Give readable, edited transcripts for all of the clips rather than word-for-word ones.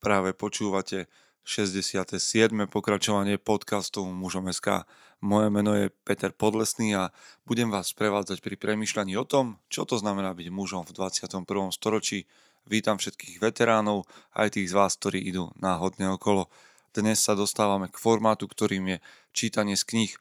Práve počúvate 67. pokračovanie podcastu Mužom.sk. Moje meno je Peter Podlesný a budem vás prevádzať pri premýšľaní o tom, čo to znamená byť mužom v 21. storočí. Vítam všetkých veteránov, aj tých z vás, ktorí idú náhodne okolo. Dnes sa dostávame k formátu, ktorým je čítanie z kníh.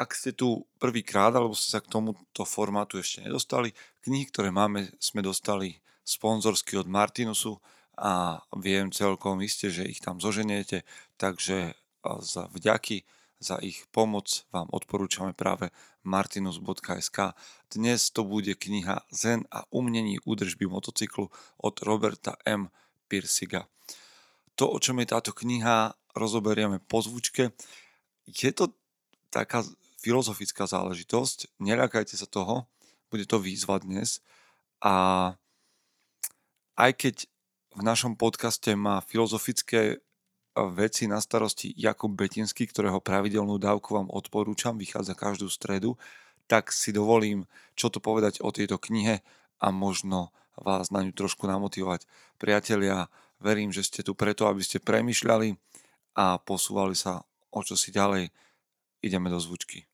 Ak ste tu prvýkrát, alebo ste sa k tomuto formátu ešte nedostali, knihy, ktoré máme, sme dostali sponzorsky od Martinusu a viem celkom iste, že ich tam zoženiete, takže za vďaky, za ich pomoc vám odporúčame práve Martinus.sk. Dnes to bude kniha Zen a umění údržby motocyklu od Roberta M. Pirsiga. To, o čom je táto kniha, rozoberieme po zvučke. Je to taká filozofická záležitosť, neľakajte sa toho, bude to výzva dnes. A aj keď v našom podcaste má filozofické veci na starosti Jakub Betinský, ktorého pravidelnú dávku vám odporúčam, vychádza každú stredu, tak si dovolím čo to povedať o tejto knihe a možno vás na ňu trošku namotivovať. Priatelia, verím, že ste tu preto, aby ste premýšľali a posúvali sa o čosi ďalej. Ideme do zvučky.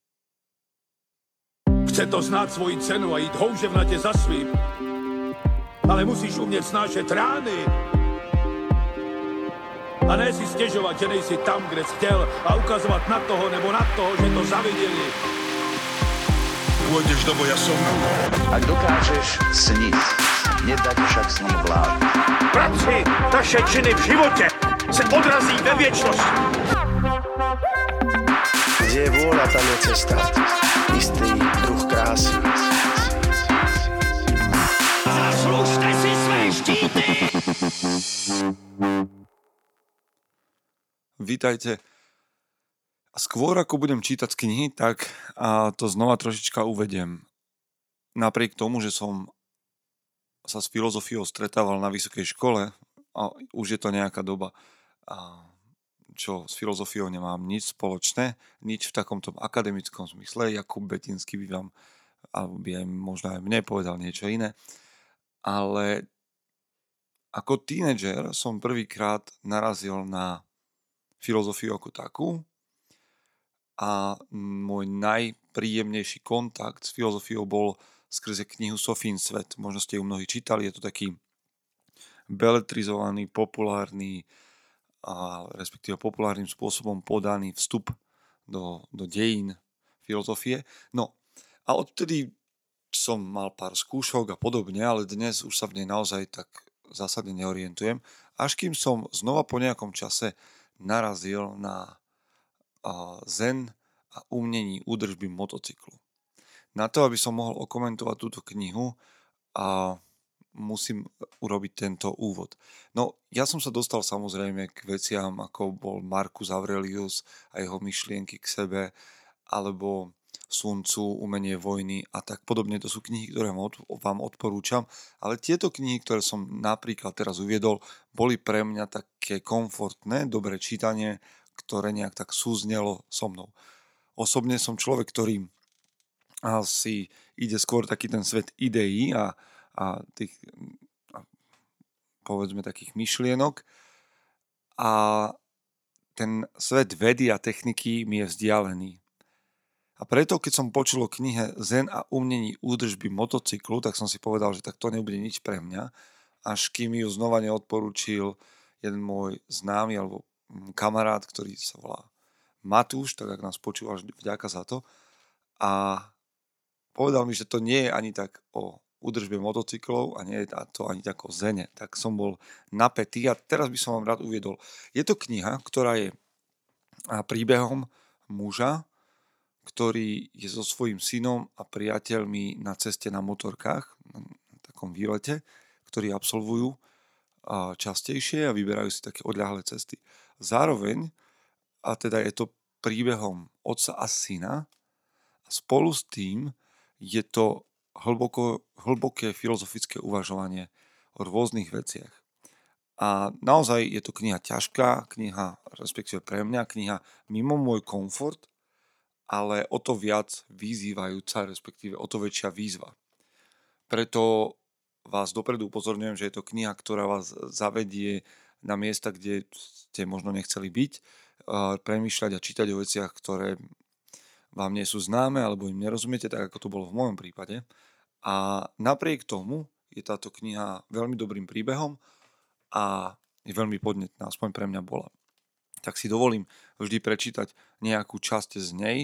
Chce to znáť svoji cenu a íť houževnate za svým, ale musíš umieť snášať rány a ne si stežovať, že nejsi tam, kde si chcel a ukazovať na toho nebo na toho, že to zavideli. Pôjdeš do boja som. Ak dokážeš sniť, nedať však sniť vládu. Práci taše činy v živote se odrazí ve viečnosti. Kde je vôľa, tam je cesta. Istý druh krásy. Zaslužte si své štíty! Vítajte. Skôr ako budem čítať z knihy, tak to znova trošička uvediem. Napriek tomu, že som sa s filozofiou stretával na vysokej škole, a už je to nejaká doba, čo s filozofiou nemám nič spoločné, nič v takomto akademickom zmysle. Jakub Betinský by vám, alebo by aj možno aj mne povedal niečo iné. Ale ako tínedžer som prvýkrát narazil na filozofiu ako takú a môj najpríjemnejší kontakt s filozofiou bol skrze knihu Sofín Svet. Možno ste ju mnohí čítali, je to taký beletrizovaný, populárny a respektíve populárnym spôsobom podaný vstup do dejín filozofie. No a odtedy som mal pár skúšok a podobne, ale dnes už sa v nej naozaj tak zásadne neorientujem. Až kým som znova po nejakom čase narazil na Zen a umění údržby motocyklu. Na to, aby som mohol okomentovať túto knihu, musím urobiť tento úvod. No, ja som sa dostal samozrejme k veciam, ako bol Marcus Aurelius a jeho myšlienky k sebe, alebo Sun Tzu, umenie vojny a tak podobne. To sú knihy, ktoré vám odporúčam, ale tieto knihy, ktoré som napríklad teraz uviedol, boli pre mňa také komfortné, dobré čítanie, ktoré nejak tak súznelo so mnou. Osobne som človek, ktorý si ide skôr taký ten svet ideí a tých, povedzme, takých myšlienok. A ten svet vedy a techniky mi je vzdialený. A preto, keď som počul o knihe Zen a umění údržby motocyklu, tak som si povedal, že tak to nebude nič pre mňa, až kým ju znova neodporúčil jeden môj známy alebo kamarát, ktorý sa volá Matúš, tak ak nás počúvaš, vďaka za to. A povedal mi, že to nie je ani tak o údržbe motocyklov a nie je to ani tak o zene. Tak som bol napätý a teraz by som vám rád uviedol. Je to kniha, ktorá je príbehom muža, ktorý je so svojím synom a priateľmi na ceste na motorkách, na takom výlete, ktorý absolvujú častejšie a vyberajú si také odľahlé cesty. Zároveň, a teda je to príbehom otca a syna, a spolu s tým je to hlboké filozofické uvažovanie o rôznych veciach. A naozaj je to kniha ťažká, kniha, respektíve pre mňa, kniha mimo môj komfort, ale o to viac vyzývajúca, respektíve o to väčšia výzva. Preto vás dopredu upozorňujem, že je to kniha, ktorá vás zavedie na miesta, kde ste možno nechceli byť, premýšľať a čítať o veciach, ktoré vám nie sú známe alebo im nerozumiete, tak ako to bolo v mojom prípade. A napriek tomu je táto kniha veľmi dobrým príbehom a je veľmi podnetná, aspoň pre mňa bola. Tak si dovolím vždy prečítať nejakú časť z nej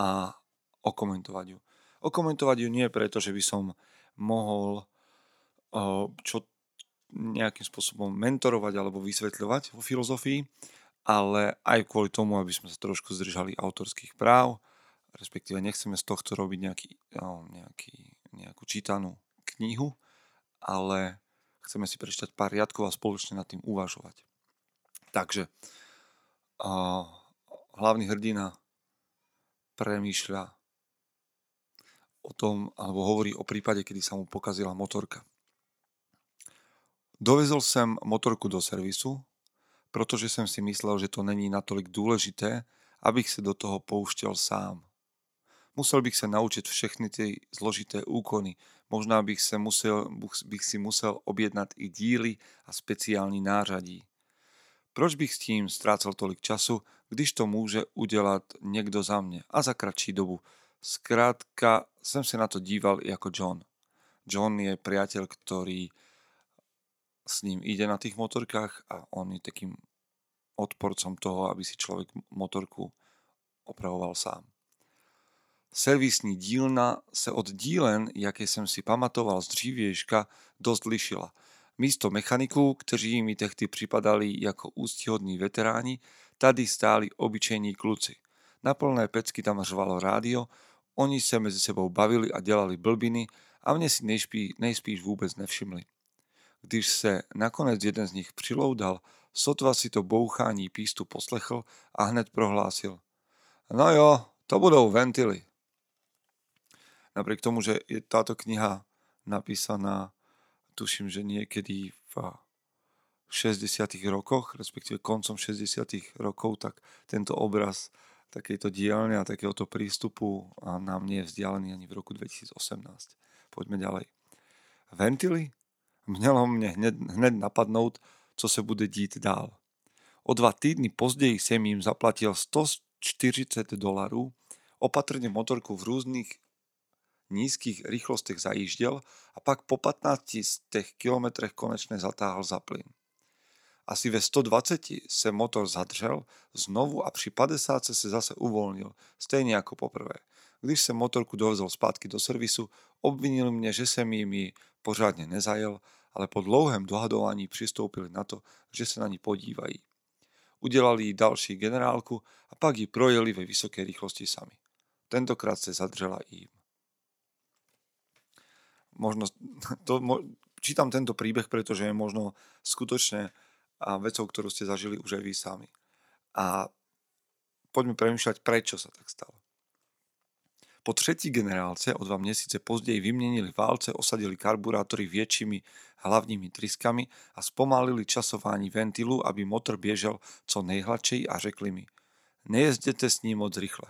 a okomentovať ju. Okomentovať ju nie preto, že by som mohol čo nejakým spôsobom mentorovať alebo vysvetľovať vo filozofii, ale aj kvôli tomu, aby sme sa trošku zdržali autorských práv, respektíve nechceme z tohto robiť nejakú čítanú knihu, ale chceme si prečítať pár riadkov a spoločne nad tým uvažovať. Takže hlavný hrdina premýšľa o tom, alebo hovorí o prípade, kedy sa mu pokazila motorka. Dovezol som motorku do servisu, protože som si myslel, že to není natolik dôležité, abych sa do toho poušťal sám. Musel bych sa naučiť všechny tie zložité úkony. Možná bych si musel objednať i díly a speciální nářadí. Proč bych s tím ztrácel tolik času, když to môže udelať niekto za mne a za kratší dobu? Skrátka, som sa na to díval ako John. John je priateľ, ktorý s ním ide na tých motorkách a on je takým odporcom toho, aby si človek motorku opravoval sám. Servisní dílna se od dílen, jaké jsem si pamatoval z dřívějška, dost lišila. Místo mechaniků, kteří mi tehdy připadali jako úctihodní veteráni, tady stáli obyčejní kluci. Na plné pecky tam řvalo rádio, oni se mezi sebou bavili a dělali blbiny a mě si nejspíš vůbec nevšimli. Když se nakonec jeden z nich přiloudal, sotva si to bouchání pístu poslechl a hned prohlásil: "No jo, to budou ventily." Napriek tomu, že je táto kniha napísaná, tuším, že niekedy v 60. rokoch, respektíve koncom 60. rokov, tak tento obraz takejto dielne a takéhoto prístupu nám nie je vzdialený ani v roku 2018. Poďme ďalej. Ventily? Mělo mě hned napadnout, co se bude dít dál. O 2 týdny později jsem jim zaplatil $140. Opatrně motorku v různých nízkých rychlostech zajížděl a pak po 15 kilometrech konečně zatáhl za plyn. Asi ve 120 se motor zadřel znovu a při 50 se zase uvolnil, stejně jako poprvé. Když jsem motorku dovezl zpátky do servisu, obvinil mě, že jsem jim ji pořádně nezajel, ale po dlouhém dohadování přistoupili na to, že se na ní podívají. Udělali jí další generálku a pak ji projeli ve vysoké rychlosti sami. Tentokrát se zadřela i jim. Čítam tento príbeh, pretože je možno skutočne vecou, ktorú ste zažili už aj vy sami. A poďme premýšľať, prečo sa tak stalo. Po 3. generálce o 2 měsíce později vyměnili válce, osadili karburátory většími hlavními tryskami a zpomalili časování ventilu, aby motor běžel co nejhladčej a řekli mi: "Nejezděte s ním moc rychle."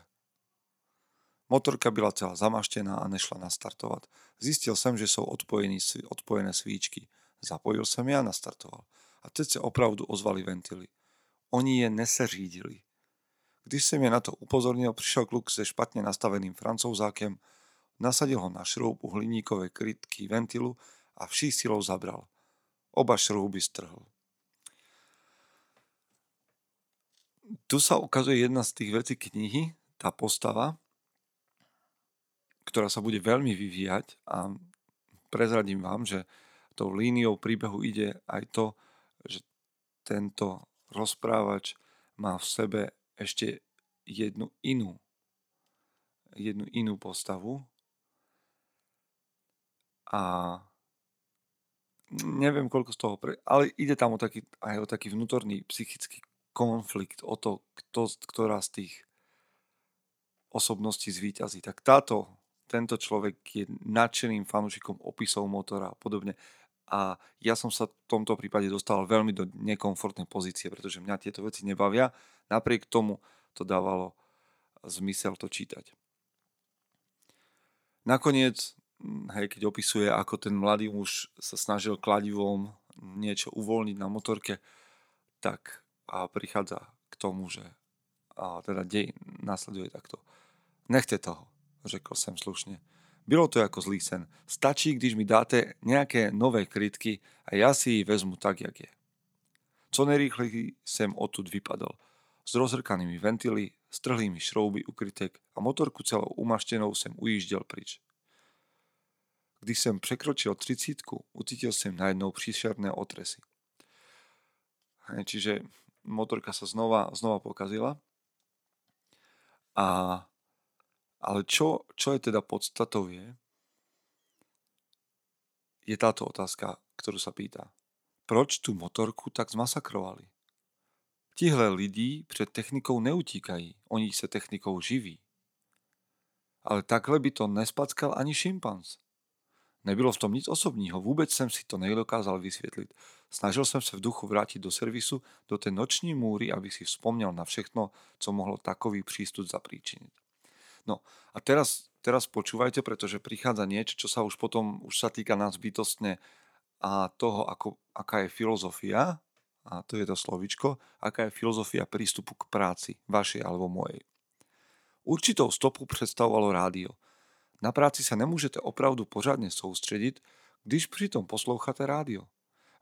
Motorka byla celá zamaštěná a nešla nastartovat. Zjistil jsem, že jsou odpojené svíčky. Zapojil jsem je a nastartoval. A teď se opravdu ozvali ventily. Oni je neseřídili. Když jsem je na to upozornil, přišel kluk se špatně nastaveným francouzákem, nasadil ho na šroub u hliníkové krytky ventilu a vší silou zabral. Oba šrouby strhl. Tu sa ukazuje jedna z tých vecí knihy, tá postava, ktorá sa bude veľmi vyvíjať a prezradím vám, že tou líniou príbehu ide aj to, že tento rozprávač má v sebe ešte jednu inú postavu a neviem koľko z toho, ale ide tam aj o taký vnútorný psychický konflikt, o to, ktorá z tých osobností zvíťazí. Tak tento človek je nadšeným fanúšikom opisov motora a podobne. A ja som sa v tomto prípade dostal veľmi do nekomfortnej pozície, pretože mňa tieto veci nebavia. Napriek tomu to dávalo zmysel to čítať. Nakoniec, keď opisuje, ako ten mladý muž sa snažil kladivom niečo uvoľniť na motorke, tak a prichádza k tomu, že a teda dej nasleduje takto. Nechte toho, řekl jsem slušne. Bylo to ako zlý sen. Stačí, když mi dáte nejaké nové krytky a ja si ich vezmu tak, jak je. Co nejrýchlejší sem odtud vypadol. S rozhrkanými ventily, strhlými šrouby ukrytek a motorku celou umaštenou sem ujížděl pryč. Když sem překročil 30, ucítil sem najednou příšerné otresy. Čiže motorka sa znova pokazila. Ale čo je teda podstatou je táto otázka, ktorú sa pýta. Proč tú motorku tak zmasakrovali? Tihle lidi pred technikou neutíkají, oni sa technikou živí. Ale takhle by to nespackal ani šimpanz. Nebylo v tom nic osobního, vôbec som si to nedokázal vysvetliť. Snažil som sa v duchu vrátiť do servisu, do tej noční múry, aby si spomňal na všechno, co mohlo takový prístup zapríčiniť. No a teraz počúvajte, pretože prichádza niečo, čo sa už potom týka nás bytostne a toho, aká je filozofia, a to je to slovíčko, aká je filozofia prístupu k práci, vašej alebo mojej. Určitou stopu predstavovalo rádio. Na práci sa nemôžete opravdu pořádne soustřediť, když pritom posloucháte rádio.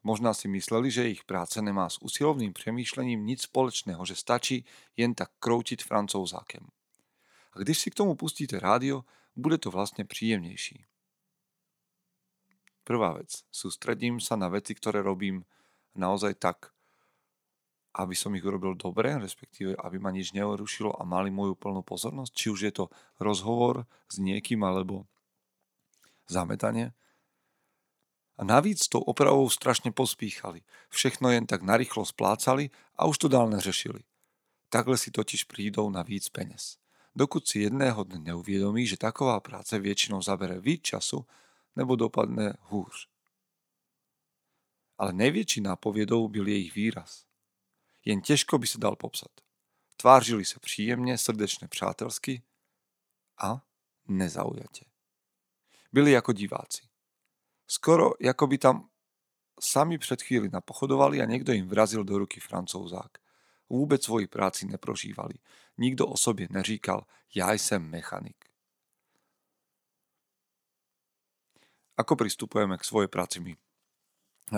Možná si mysleli, že ich práce nemá s usilovným přemýšlením nic společného, že stačí jen tak kroutiť francouzákem. A když si k tomu pustíte rádio, bude to vlastne príjemnejší. Prvá vec. Sústredím sa na veci, ktoré robím naozaj tak, aby som ich urobil dobre, respektíve aby ma nič neurušilo a mali moju plnú pozornosť. Či už je to rozhovor s niekým alebo zametanie. A navíc tou opravou strašne pospíchali. Všechno jen tak narýchlo splácali a už to dál neřešili. Takhle si totiž prídou na víc peněz. Dokud si jedného dne neuvědomí, že taková práce většinou zabere víc času, nebo dopadne hůř. Ale největší nápovědou byl jejich výraz. Jen těžko by se dal popsat. Tvářili se příjemně, srdečně, přátelsky a nezaujatě. Byli jako diváci. Skoro jako by tam sami před chvíli napochodovali a někdo jim vrazil do ruky francouzák. Vôbec svoji práci neprožívali. Nikto o sobě neříkal, ja som mechanik. Ako pristupujeme k svojej práci my?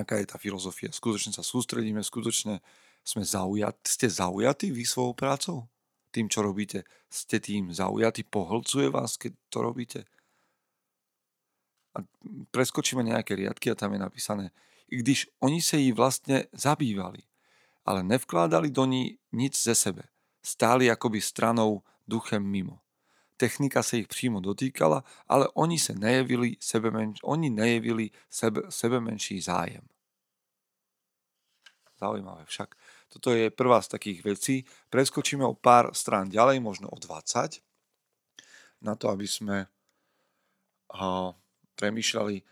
Aká je tá filozofia? Skutočne sa sústredíme, skutočne ste zaujatí vy svojou prácou? Tým, čo robíte, ste tým zaujatí? Pohlcuje vás, keď to robíte? A preskočíme nejaké riadky a tam je napísané, i když oni sa jí vlastne zabývali, ale nevkládali do ní nic ze sebe. Stáli akoby stranou, duchem mimo. Technika sa ich přímo dotýkala, ale oni sa nejevili sebemenší zájem. Zaujímavé však. Toto je prvá z takých vecí. Preskočíme o pár strán ďalej, možno o 20, na to, aby sme premýšľali.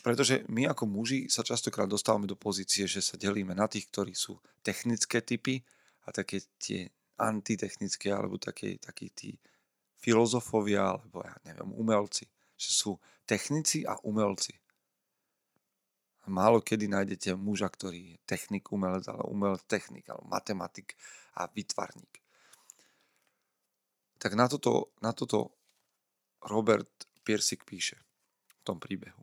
Pretože my ako muži sa častokrát dostávame do pozície, že sa delíme na tých, ktorí sú technické typy a také tie antitechnické alebo takí tí filozofovia alebo umelci. Že sú technici a umelci. Málo kedy nájdete muža, ktorý je technik, umelec, ale umelec, technik, alebo matematik a výtvarník. Tak na toto Robert Pirsig píše v tom príbehu.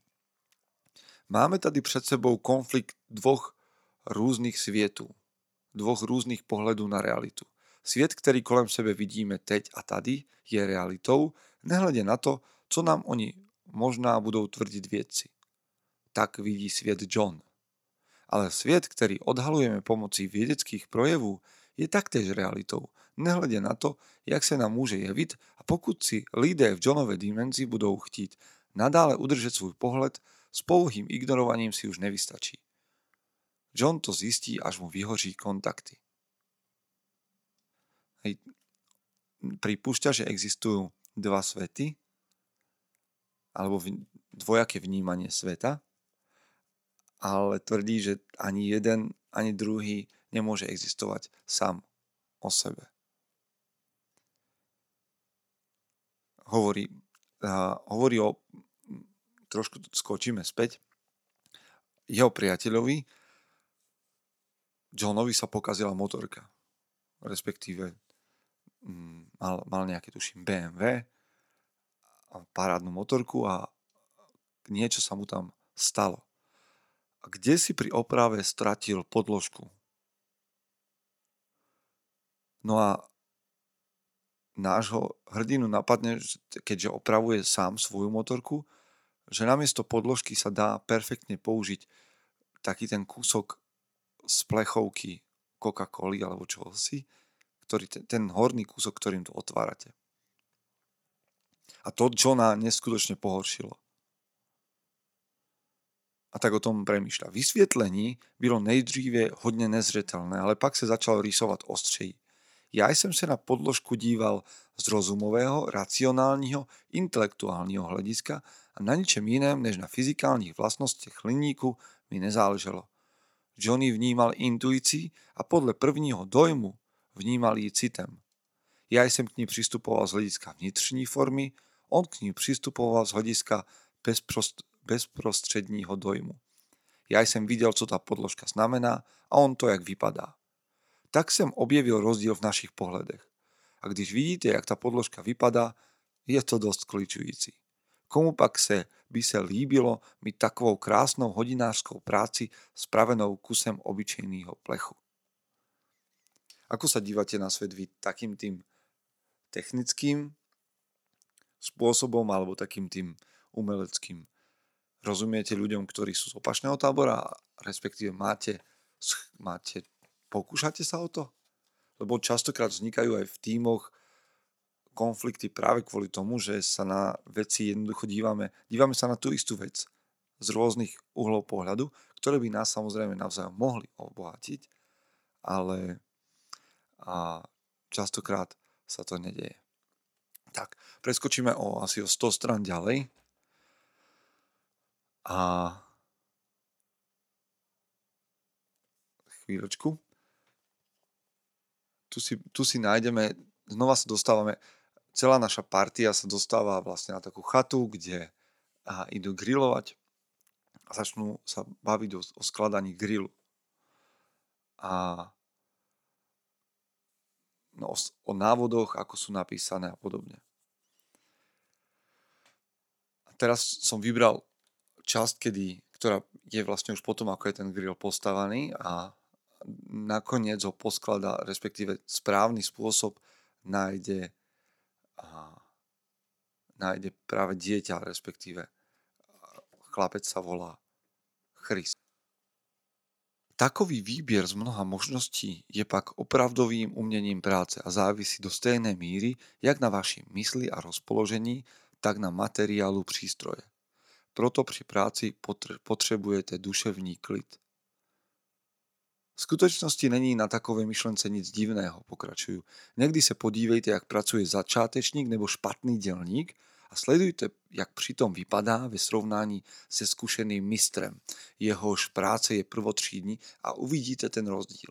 Máme tady před sebou konflikt dvoch různých světů, dvoch různých pohledů na realitu. Svět, který kolem sebe vidíme teď a tady, je realitou, nehledě na to, co nám oni možná budou tvrdit vědci. Tak vidí svět John. Ale svět, který odhalujeme pomocí vědeckých projevů, je taktéž realitou, nehledě na to, jak se nám může jevit, a pokud si lidé v Johnové dimenzi budou chtít nadále udržet svůj pohled, s pouhým ignorovaním si už nevystačí. John to zistí, až mu vyhoří kontakty. Pripúšťa, že existujú dva svety, alebo dvojaké vnímanie sveta, ale tvrdí, že ani jeden, ani druhý nemôže existovať sám o sebe. Hovorí o... Trošku skočíme späť. Jeho priateľovi Johnovi sa pokazila motorka. Respektíve mal nejaké, tuším, BMW, parádnu motorku a niečo sa mu tam stalo. A kde si pri oprave stratil podložku? No a nášho hrdinu napadne, keďže opravuje sám svoju motorku, že namiesto podložky sa dá perfektne použiť taký ten kúsok z plechovky Coca-Coly alebo čohosi, ktorý ten horný kúsok, ktorým to otvárate. A to Johna neskutočne pohoršilo. A tak o tom premýšľa. Vysvietlení bylo nejdříve hodne nezřetelné, ale pak sa začalo rysovať ostřejí. Ja som sa na podložku díval z rozumového, racionálneho, intelektuálneho hľadiska a na ničem iném, než na fyzikálnych vlastnostiach hliníku mi nezáleželo. Johnny vnímal intuícii a podľa prvního dojmu vnímal ji citem. Ja som k ní pristupoval z hľadiska vnitřní formy, on k ní pristupoval z hľadiska bezprostredního dojmu. Ja som videl, co tá podložka znamená a on to, jak vypadá. Tak som objevil rozdiel v našich pohledech. A když vidíte, jak tá podložka vypadá, je to dosť kličující. Komu pak by se líbilo mi takovou krásnou hodinářskou práci spravenou kusem obyčejného plechu? Ako sa dívate na svet vy takým tým technickým spôsobom alebo takým tým umeleckým? Rozumiete ľuďom, ktorí sú z opačného tábora, respektíve máte pokúšate sa o to? Lebo častokrát vznikajú aj v tímoch konflikty práve kvôli tomu, že sa na veci jednoducho dívame sa na tú istú vec z rôznych uhlov pohľadu, ktoré by nás samozrejme navzájom mohli obohatiť, ale a častokrát sa to nedeje. Tak, preskočíme asi o 100 strán ďalej a chvíľočku. Tu si nájdeme, znova sa dostávame, celá naša partia sa dostáva vlastne na takú chatu, kde idú grilovať a začnú sa baviť o skladaní grilu. A no, o návodoch, ako sú napísané a podobne. A teraz som vybral časť, ktorá je vlastne už potom, ako je ten gril postavaný a nakoniec ho poskladá, respektíve správny spôsob nájde práve dieťa, respektíve chlapec sa volá Chris. Takový výbier z mnoha možností je pak opravdovým umením práce a závisí do stejné míry jak na vaší mysli a rozpoložení, tak na materiálu přístroje. Proto při práci potřebujete duševní klid. V skutečnosti není na takové myšlence nic divného, pokračuju. Někdy se podívejte, jak pracuje začátečník nebo špatný dělník a sledujte, jak přitom vypadá ve srovnání se zkušeným mistrem. Jehož práce je prvotřídní a uvidíte ten rozdíl.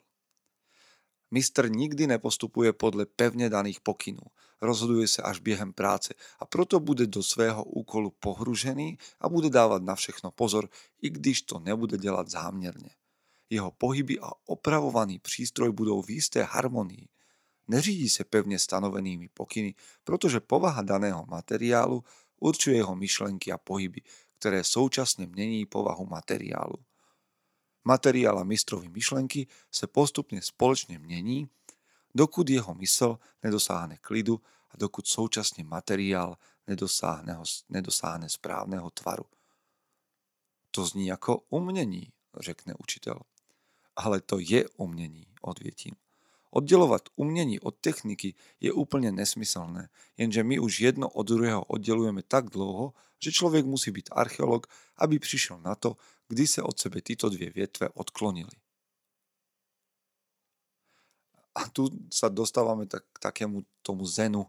Mistr nikdy nepostupuje podle pevně daných pokynů. Rozhoduje se až během práce a proto bude do svého úkolu pohružený a bude dávat na všechno pozor, i když to nebude dělat záměrně. Jeho pohyby a opravovaný přístroj budou v jisté harmonii. Neřídí se pevně stanovenými pokyny, protože povaha daného materiálu určuje jeho myšlenky a pohyby, které současně mění povahu materiálu. Materiál a mistrovy myšlenky se postupně společně mění, dokud jeho mysl nedosáhne klidu a dokud současně materiál nedosáhne správného tvaru. To zní jako umění, řekne učitel. Ale to je umění, odvětím. Oddělovat umění od techniky je úplně nesmyslné, jenže my už jedno od druhého oddělujeme tak dlouho, že člověk musí být archeolog, aby přišel na to, kdy se od sebe tyto dvě větve odklonily. A tu sa dostávame k takému tomu zenu.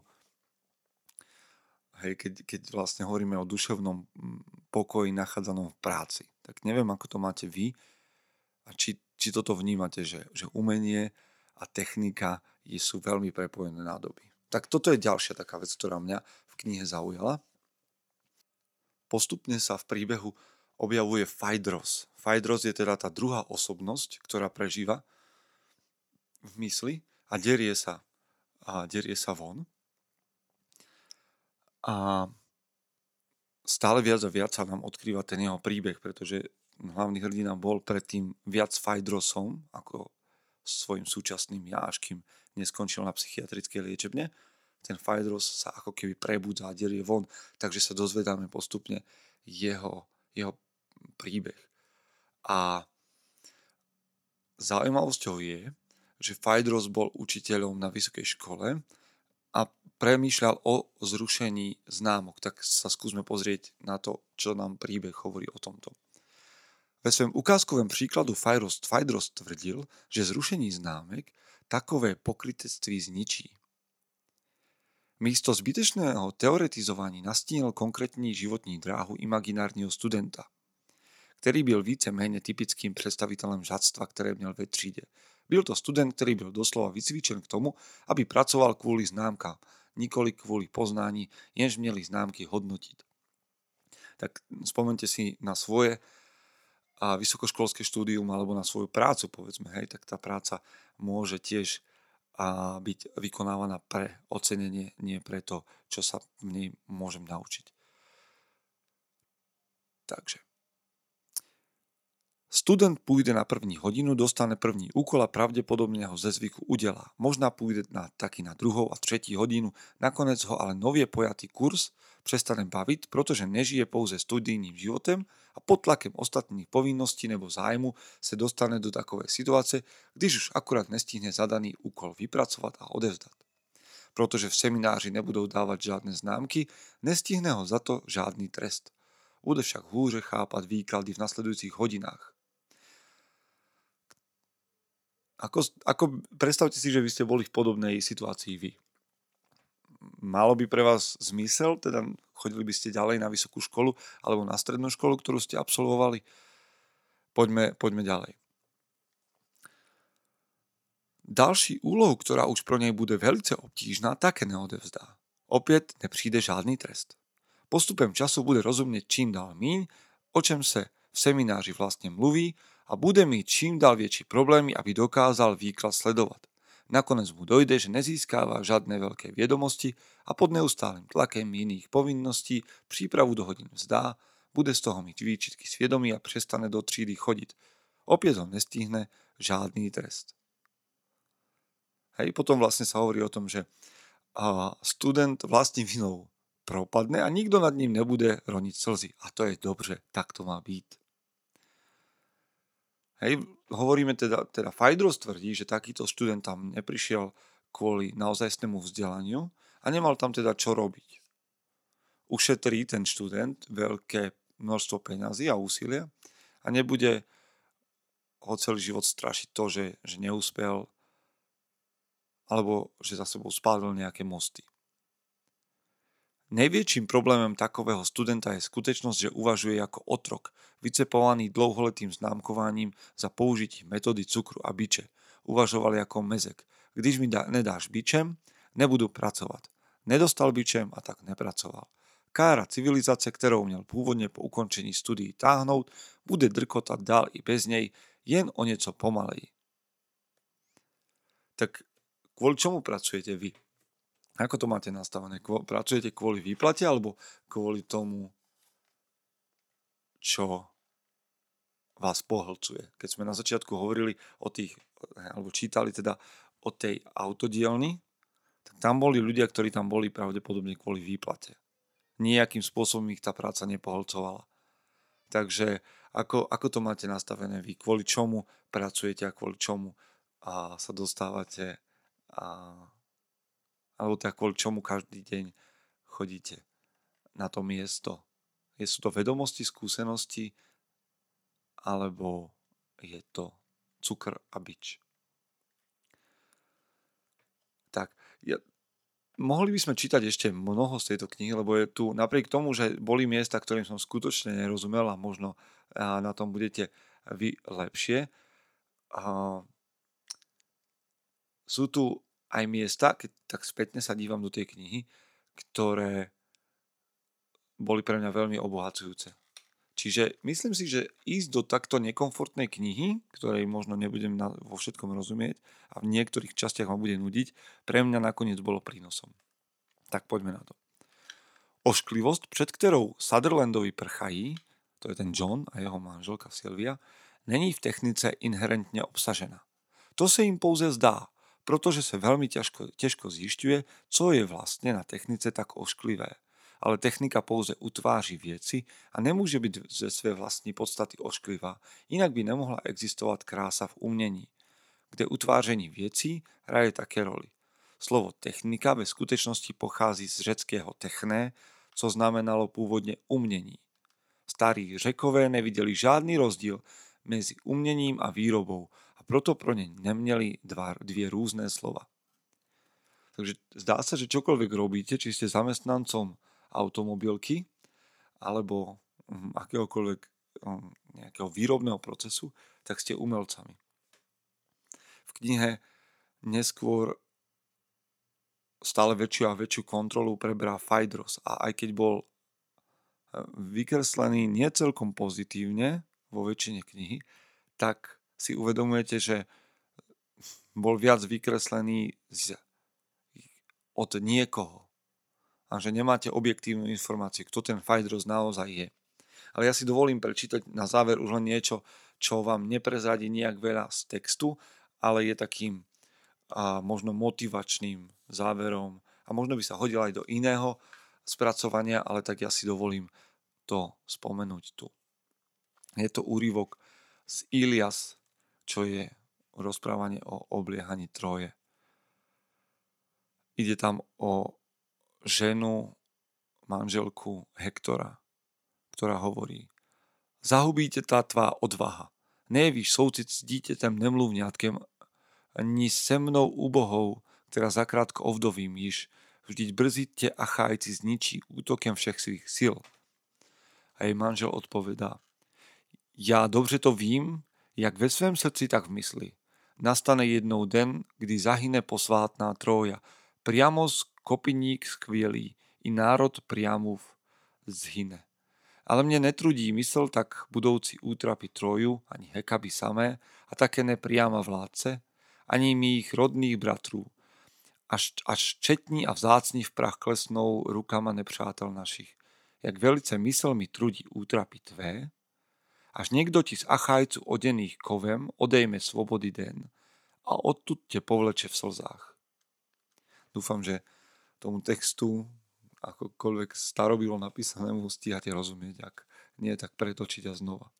Hej, keď vlastne hovoríme o duševnom pokoji nachádzanom v práci. Tak neviem, ako to máte vy a či toto vnímate, že umenie a technika sú veľmi prepojené nádoby. Tak toto je ďalšia taká vec, ktorá mňa v knihe zaujala. Postupne sa v príbehu objavuje Phaidros. Phaidros je teda tá druhá osobnosť, ktorá prežíva v mysli a derie sa von. A stále viac a viac sa nám odkrýva ten jeho príbeh, pretože hlavný hrdina bol predtým viac Phaidrosom ako svojim súčasným ja, až kým neskončil na psychiatrickej liečebne. Ten Phaidros sa ako keby prebudza a derie von, takže sa dozvedáme postupne jeho príbeh. A zaujímavosťou je, že Phaidros bol učiteľom na vysokej škole a premýšľal o zrušení známok. Tak sa skúsme pozrieť na to, čo nám príbeh hovorí o tomto. Ve svojom ukázkovom príkladu Phaidros tvrdil, že zrušení známek takové pokrytectví zničí. Místo zbytečného teoretizovania nastínil konkrétnu životní dráhu imaginárneho studenta, ktorý byl víceméně typickým predstaviteľom žadstva, ktoré měl ve tříde. Byl to student, ktorý byl doslova vycvičen k tomu, aby pracoval kvôli známkám, nikoli kvôli poznání, jenž měli známky hodnotiť. Tak spomente si na svoje vysokoškolské štúdium alebo na svoju prácu, povedzme, hej, tak tá práca môže tiež byť vykonávaná pre ocenenie, nie pre to, čo sa v nej môžem naučiť. Takže student pôjde na první hodinu, dostane první úkol a pravdepodobne ho ze zvyku udelá. Možná pôjde taky na druhou a třetí hodinu, nakonec ho ale novie pojatý kurz přestane baviť, pretože nežije pouze studijným životem a pod tlakem ostatných povinností nebo zájmu se dostane do takovej situácie, když už akurát nestihne zadaný úkol vypracovať a odevzdať. Protože v semináři nebudou dávať žiadne známky, nestihne ho za to žádný trest. Bude však húře chápať výklady v nasledujúcich hodinách. Ako predstavte si, že by ste boli v podobnej situácii vy. Malo by pre vás zmysel, teda chodili by ste ďalej na vysokú školu alebo na strednú školu, ktorú ste absolvovali? Poďme ďalej. Další úlohu, ktorá už pro nej bude velice obtížná, také neodevzdá. Opäť nepríde žádny trest. Postupem času bude rozumieť čím dál míň, o čem sa v semináři vlastne mluví, a bude mít čím dál väčší problémy, aby dokázal výklad sledovať. Nakonec mu dojde, že nezískáva žiadne veľké viedomosti a pod neustálym tlakem iných povinností prípravu do hodín vzdá, bude z toho mať výčitky svědomí a přestane do třídy chodiť. Opäť ho nestihne žiadny trest. Hej, potom vlastne sa hovorí o tom, že student vlastní vinou propadne a nikto nad ním nebude roniť slzy. A to je dobře, tak to má byť. Hej, hovoríme teda Phaidros tvrdí, že takýto študent tam neprišiel kvôli naozajstnému vzdelaniu a nemal tam teda čo robiť. Ušetrí ten študent veľké množstvo peňazí a úsilia a nebude ho celý život strašiť to, že neúspel alebo že za sebou spálil nejaké mosty. Najväčším problémom takového studenta je skutečnosť, že uvažuje ako otrok, vycepovaný dlouholetým známkovaním za použití metódy cukru a biče. Uvažoval ako mezek. Když mi nedáš bičem, nebudu pracovať. Nedostal bičem a tak nepracoval. Kára civilizace, ktorou měl pôvodne po ukončení studií táhnout, bude drkotať dál i bez nej, jen o nieco pomalej. Tak kvôli čomu pracujete vy? Ako to máte nastavené? Pracujete kvôli výplate alebo kvôli tomu, čo vás pohlcuje? Keď sme na začiatku hovorili o tých, alebo čítali teda o tej autodielni, tak tam boli ľudia, ktorí tam boli pravdepodobne kvôli výplate. Nejakým spôsobom ich tá práca nepohlcovala. Takže ako to máte nastavené vy? Kvôli čomu pracujete a kvôli čomu sa dostávate alebo tak kvôli čomu každý deň chodíte na to miesto. Sú to vedomosti, skúsenosti, alebo je to cukr a bič. Tak, mohli by sme čítať ešte mnoho z tejto knihy, lebo je tu, napriek tomu, že boli miesta, ktorým som skutočne nerozumel a možno na tom budete vy lepšie. Sú tu aj miesta, keď tak spätne sa dívam do tej knihy, ktoré boli pre mňa veľmi obohacujúce. Čiže myslím si, že ísť do takto nekomfortnej knihy, ktorej možno nebudem vo všetkom rozumieť a v niektorých častiach ma bude nudiť, pre mňa nakoniec bolo prínosom. Tak poďme na to. Ošklivosť, pred ktorou Sutherlandovi prchají, to je ten John a jeho manželka Silvia, není v technice inherentne obsažená. To sa im pouze zdá, pretože sa veľmi ťažko zisťuje, čo je vlastne na technice tak ošklivé. Ale technika pouze utváří věci a nemůže být ze své vlastní podstaty ošklivá, jinak by nemohla existovat krása v umění, kde utváření věcí hraje také roli. Slovo technika ve skutečnosti pochází z řeckého techné, co znamenalo původně umění. Starí Řekové neviděli žádný rozdíl mezi uměním a výrobou a proto pro ně neměli dvě různé slova. Takže zdá se, že čokoľvek robíte, či jste zaměstnancom automobilky alebo akéhokoľvek nejakého výrobného procesu, tak ste umelcami. V knihe neskôr stále väčšiu a väčšiu kontrolu preberá Phaidros a aj keď bol vykreslený nie celkom pozitívne vo väčšine knihy, tak si uvedomujete, že bol viac vykreslený od niekoho. A že nemáte objektívnu informáciu, kto ten Phaidros naozaj je. Ale ja si dovolím prečítať na záver už len niečo, čo vám neprezradí nejak veľa z textu, ale je takým možno motivačným záverom a možno by sa hodil aj do iného spracovania, ale tak ja si dovolím to spomenúť tu. Je to úryvok z Ilias, čo je rozprávanie o obliehaní Troje. Ide tam o ženu, manželku Hektora, ktorá hovorí: Zahubíte tá tvá odvaha. Nejevíš soucit s dítětem nemluvňátkem, ani se mnou ubohou, ktorá zakrátko ovdovím již. Vždyť brzy te Achajci zničí útokem všech svých sil. A jej manžel odpovedá: Já dobře to vím, jak ve svém srdci, tak v mysli. Nastane jednou den, kdy zahyne posvátná Trója. Priamo z kopiník skvělý, i národ Priamův zhyne. Ale mě netrudí mysl tak budoucí útrapy Troju, ani Hekaby samé, a také ne Priama vládce, ani mých rodných bratrů, až četní a vzácní v prach klesnou rukama nepřátel našich. Jak velice mysl mi trudí útrapy tvé, až někdo ti z Achajců oděných kovem odejme svobody den a odtud tě povleče v slzách. Dúfam, že tomu textu, akokoľvek starobilo napísanému, stíhate rozumieť, ak nie, tak pretočiť a znova.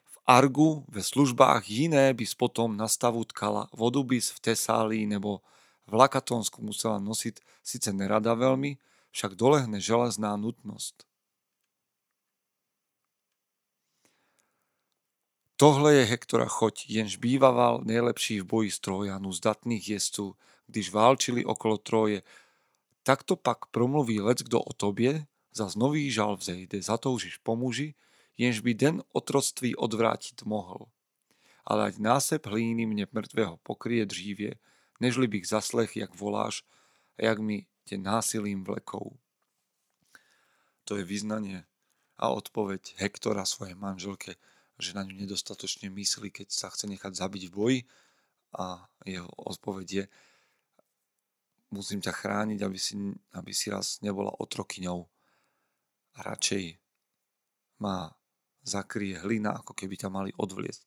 V Argu ve službách jiné bys potom na stavu tkala, vodu bys v Tesálii nebo v Lakatonsku musela nosiť, sice nerada veľmi, však dolehne železná nutnosť. Tohle je Hektora choť, jenž bývaval nejlepší v boji s Trójanu, zdatných jezdců, když válčili okolo Troje. Takto pak promluví leckdo o tobě, zas nový žal vzejde, zatoužiš po muži, jenž by den otroctví odvrátit mohl. Ale ať násep hlíny mě mrtvého pokryje dřívě, nežli bych zaslech, jak voláš a jak mi tě násilím vlekou. To je vyznanie a odpoveď Hektora svojej manželke, že na ňu nedostatočne myslí, keď sa chce nechať zabiť v boji, a jeho odpoveď je: musím ťa chrániť, aby si raz nebola otrokyňou. A radšej ma zakryje hlina, ako keby ťa mali odvliecť.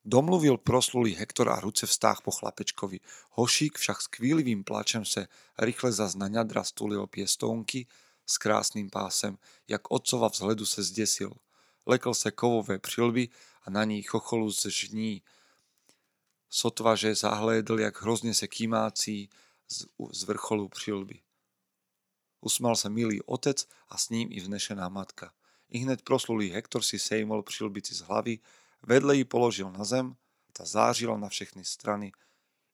Domluvil proslulý Hektor a ruce v stách po chlapečkovi. Hošík však s kvílivým plačem se rýchle zas na ňadra stulil piestounky s krásnym pásem, jak otcova vzhledu se zdesil. Lekl se kovové přilby a na ní chocholu zžní. Sotva, že zahlédl, jak hrozne se kýmácí z vrcholu přilby. Usmal se milý otec a s ním i vznešená matka. Ihned proslulý Hektor si sejmol přilbici z hlavy, vedle ji položil na zem, ta zářila na všechny strany.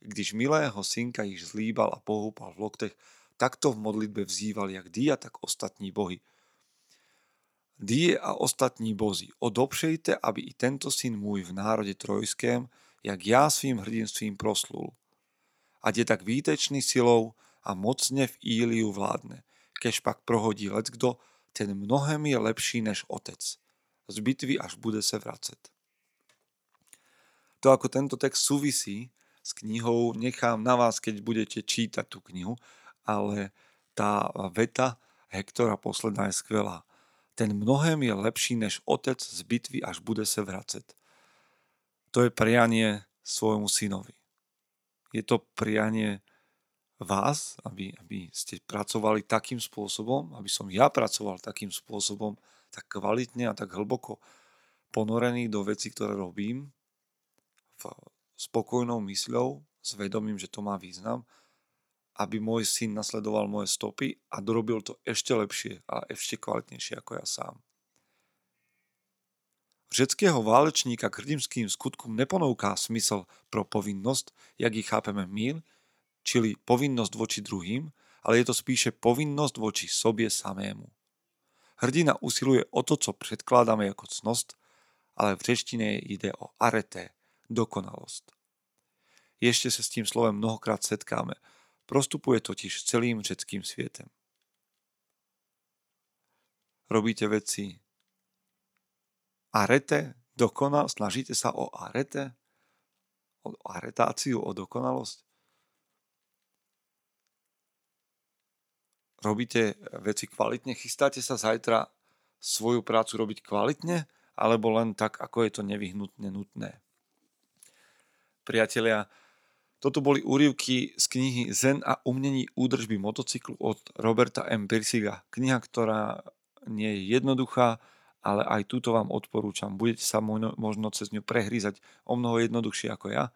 Když milého synka již zlíbal a pohúpal v loktech, takto v modlitbe vzýval jak Dia, tak ostatní bohy. Die a ostatní bozi, odopřejte, aby i tento syn můj v národe trojském, jak já svým hrdinstvím proslul. Ať je tak výtečný silou a mocne v Íliu vládne. Kež pak prohodí leckdo, ten mnohem je lepší než otec. Z bitvy až bude se vracet. To, ako tento text súvisí s knihou, nechám na vás, keď budete čítať tú knihu, ale tá veta Hektora posledná je skvelá. Ten mnohem je lepší než otec, z bitvy až bude se vracet. To je prianie svojmu synovi. Je to prianie vás, aby ste pracovali takým spôsobom, aby som ja pracoval takým spôsobom, tak kvalitne a tak hlboko ponorený do vecí, ktoré robím, v spokojnou mysľou, s vedomím, že to má význam, aby môj syn nasledoval moje stopy a dorobil to ešte lepšie a ešte kvalitnejšie ako ja sám. Řeckého válečníka k hrdinským skutkům neponouká smysl pro povinnost, jak ji chápeme my, čili povinnost voči druhým, ale je to spíše povinnost voči sobě samému. Hrdina usiluje o to, co předkládáme jako ctnost, ale v řeštině jde o arete, dokonalost. Ještě se s tím slovem mnohokrát setkáme, prostupuje totiž celým řeckým světem. Robíte veci arete, dokonal, snažíte sa o arete, o aretáciu, o dokonalosť. Robíte veci kvalitne, chystáte sa zajtra svoju prácu robiť kvalitne, alebo len tak, ako je to nevyhnutne nutné. Priatelia, toto boli úryvky z knihy Zen a umění údržby motocyklu od Roberta M. Pirsiga. Kniha, ktorá nie je jednoduchá, ale aj túto vám odporúčam. Budete sa možno cez ňu prehrízať o mnoho jednoduchšie ako ja.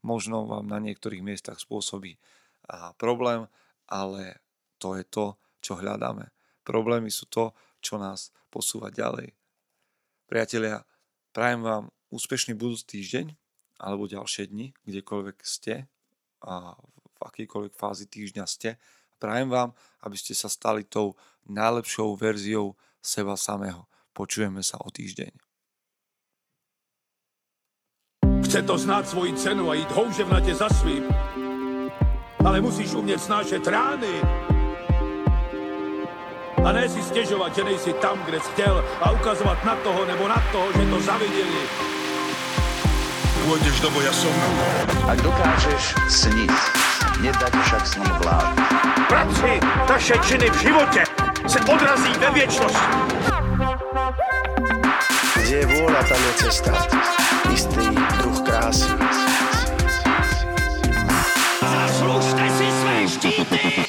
Možno vám na niektorých miestach spôsobí problém, ale to je to, čo hľadáme. Problémy sú to, čo nás posúva ďalej. Priatelia, prajem vám úspešný budúci týždeň alebo ďalšie dni, kdekoľvek ste a v akýkoľvek fázi týždňa ste. Prajem vám, aby ste sa stali tou najlepšou verziou seba samého. Počujeme sa o týždeň. Chce to znáť svoji cenu a ísť houževnate za svým, ale musíš umieť snášať rány a ne si stěžovat, že nejsi tam, kde jsi chtěl a ukazovat na toho nebo na toho, že to zaviděli. Pôjdeš do boja som. Ak dokážeš sniť, nedať však sním vlád. Práci taše činy v živote se odrazí ve věčnosti. Kde je vôľa, tam je cesta. Istý druh krásy. Zaslužte si své štíty!